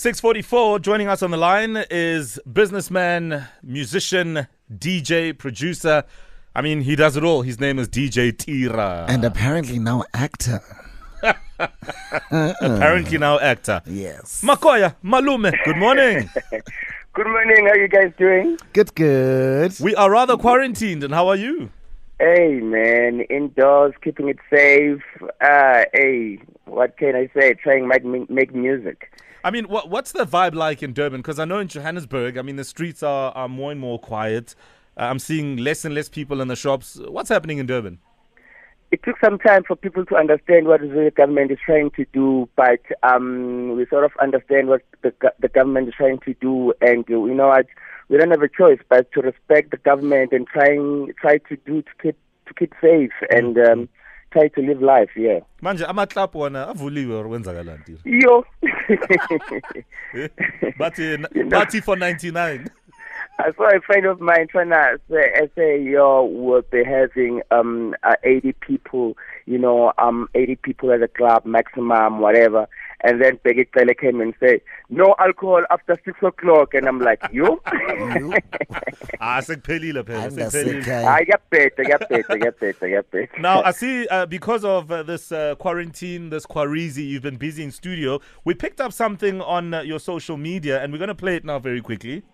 6:44, joining us on the line is businessman, musician, DJ, producer. I mean, he does it all. His name is DJ Tira. And apparently now actor. Apparently now actor. Yes. Makoya, Malume, good morning. Good morning. How are you guys doing? Good, good. We are rather quarantined, and how are you? Hey, man. Indoors, keeping it safe. Hey, what can I say? Trying to make music. I mean, what's the vibe like in Durban? Because I know in Johannesburg, I mean, the streets are more and more quiet. I'm seeing less and less people in the shops. What's happening in Durban? It took some time for people to understand what the government is trying to do, but we sort of understand what the government is trying to do, and you know, we don't have a choice but to respect the government and try to keep safe and try to live life. Yeah. Manje amatlap wona avuliwe wenzakalani. Yo. But for 99. I saw a friend of mine trying to say, yo, we'll be having 80 people, you know, 80 people at the club, maximum, whatever. And then Peggy Taylor came and said, no alcohol after 6 o'clock. And I'm like, you? I said, Pelila, Pelila. I got paid. Now, I see because of this quarantine, this Kwarizi, you've been busy in studio. We picked up something on your social media, and we're going to play it now very quickly.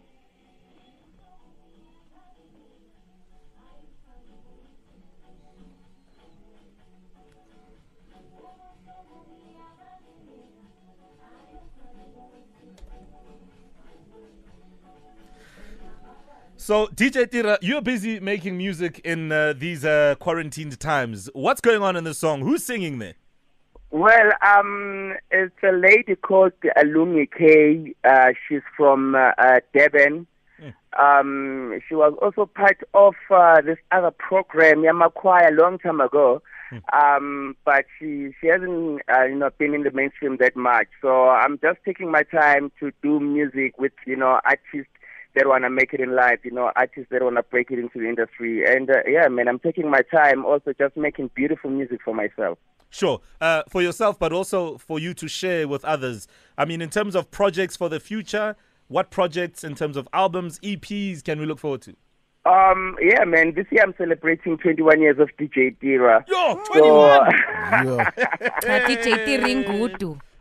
So, DJ Tira, you're busy making music in these quarantined times. What's going on in the song? Who's singing there? Well, it's a lady called Alumi Kay. She's from Durban. She was also part of this other program, Yama Choir, a long time ago. But she hasn't you know, been in the mainstream that much. So I'm just taking my time to do music with, you know, artists that want to make it in life, you know, artists that want to break it into the industry. And, yeah, man, I'm taking my time also just making beautiful music for myself. Sure. For yourself, but also for you to share with others. I mean, in terms of projects for the future, what projects in terms of albums, EPs can we look forward to? Yeah, man, this year I'm celebrating 21 years of DJ Tira. Yo, 21! DJ Tira.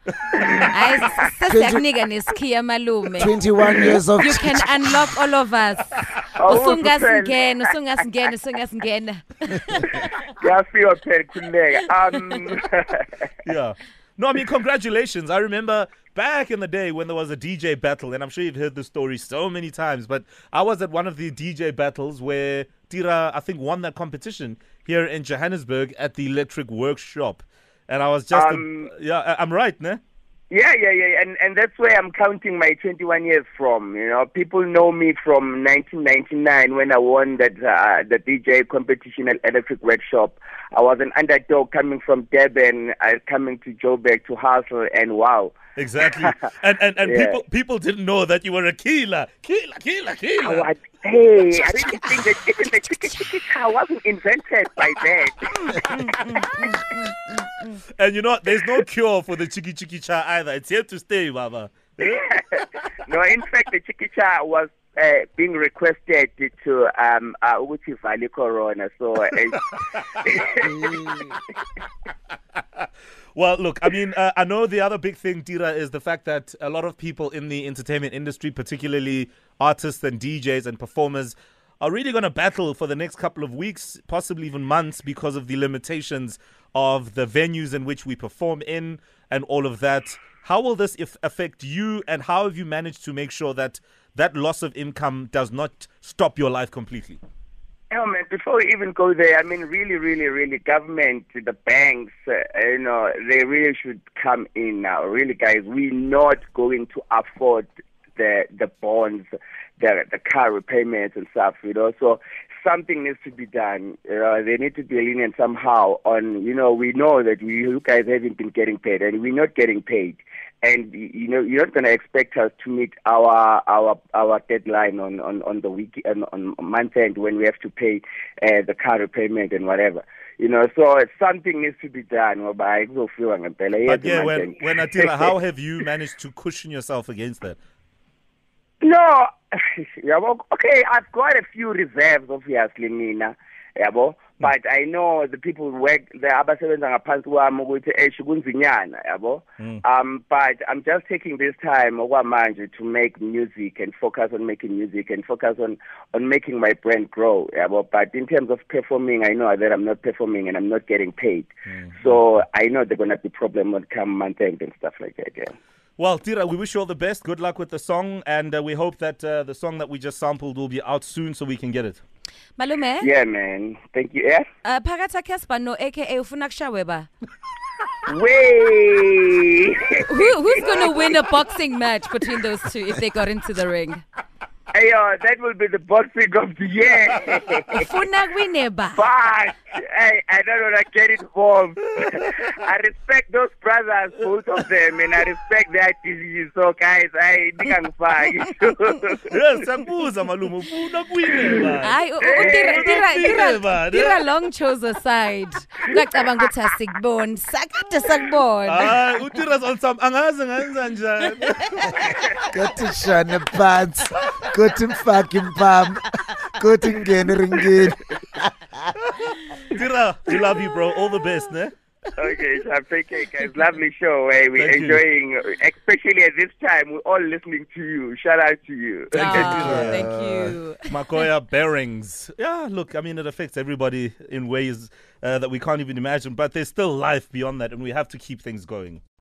21 years of you can unlock all of us. Yeah. No, I mean, congratulations. I remember back in the day when there was a DJ battle, and I'm sure you've heard the story so many times, but I was at one of the DJ battles where Tira, I think, won that competition here in Johannesburg at the Electric Workshop. And I was just, I'm right, ne? Yeah. And that's where I'm counting my 21 years from, you know. People know me from 1999 when I won that the DJ competition at Electric Workshop. I was an underdog coming from Durban, coming to Joburg to hustle, and wow. Exactly. And yeah. People didn't know that you were a killer. Hey, I didn't think that even the chicken wasn't invented by that. And you know, there's no cure for the chikicha either. It's here to stay, Baba. No, in fact, the chikicha was being requested to Uchi Valley Corona. So, well, look, I mean, I know the other big thing, Tira, is the fact that a lot of people in the entertainment industry, particularly artists and DJs and performers, are really going to battle for the next couple of weeks, possibly even months, because of the limitations of the venues in which we perform in and all of that. How will this affect you, and how have you managed to make sure that that loss of income does not stop your life completely? No, man, before we even go there, I mean, really, government, the banks, you know, they really should come in now. Really, guys, we're not going to afford the bonds, the car repayments and stuff, you know. So something needs to be done. They need to be lenient somehow on, you know, we know that you guys haven't been getting paid, and we're not getting paid. And, you know, you're not going to expect us to meet our deadline on the week, on month end when we have to pay the car repayment and whatever. You know, so something needs to be done. But yeah, when Atira, how have you managed to cushion yourself against that? No, okay, I've got a few reserves, obviously, Nina. But I know the people who work, the abasebenza ngaphansi kwami ukuthi eshukunzinyana, yabo. But I'm just taking this time okwamanje to make music and focus on making music and focus on making my brand grow, yabo. But in terms of performing, I know that I'm not performing and I'm not getting paid. So I know they're going to be problems when come month end and stuff like that, yeah. Well, Tira, we wish you all the best. Good luck with the song, and we hope that the song that we just sampled will be out soon so we can get it. Malume? Yeah, man. Thank you. Yeah? Phakatha Casper no aka ufuna kushaweba. Way! Who's going to win a boxing match between those two if they got into the ring? Hey, that will be the boxing of the year. But hey, I don't want to get involved. I respect those brothers, both of them, and I respect their disease. So, guys, I think I'm fine. Yes, I'm good. Tira Long chose a side. Utira's on some angas and got to shine the pants. Got him fucking palm. Got him again. Tira, we love you, bro. All the best, ne? Okay, so I'm thinking, guys. Lovely show. Eh? We're enjoying, especially at this time. We're all listening to you. Shout out to you. Thank you. Makoya Bearings. Yeah, look, I mean, it affects everybody in ways that we can't even imagine, but there's still life beyond that, and we have to keep things going.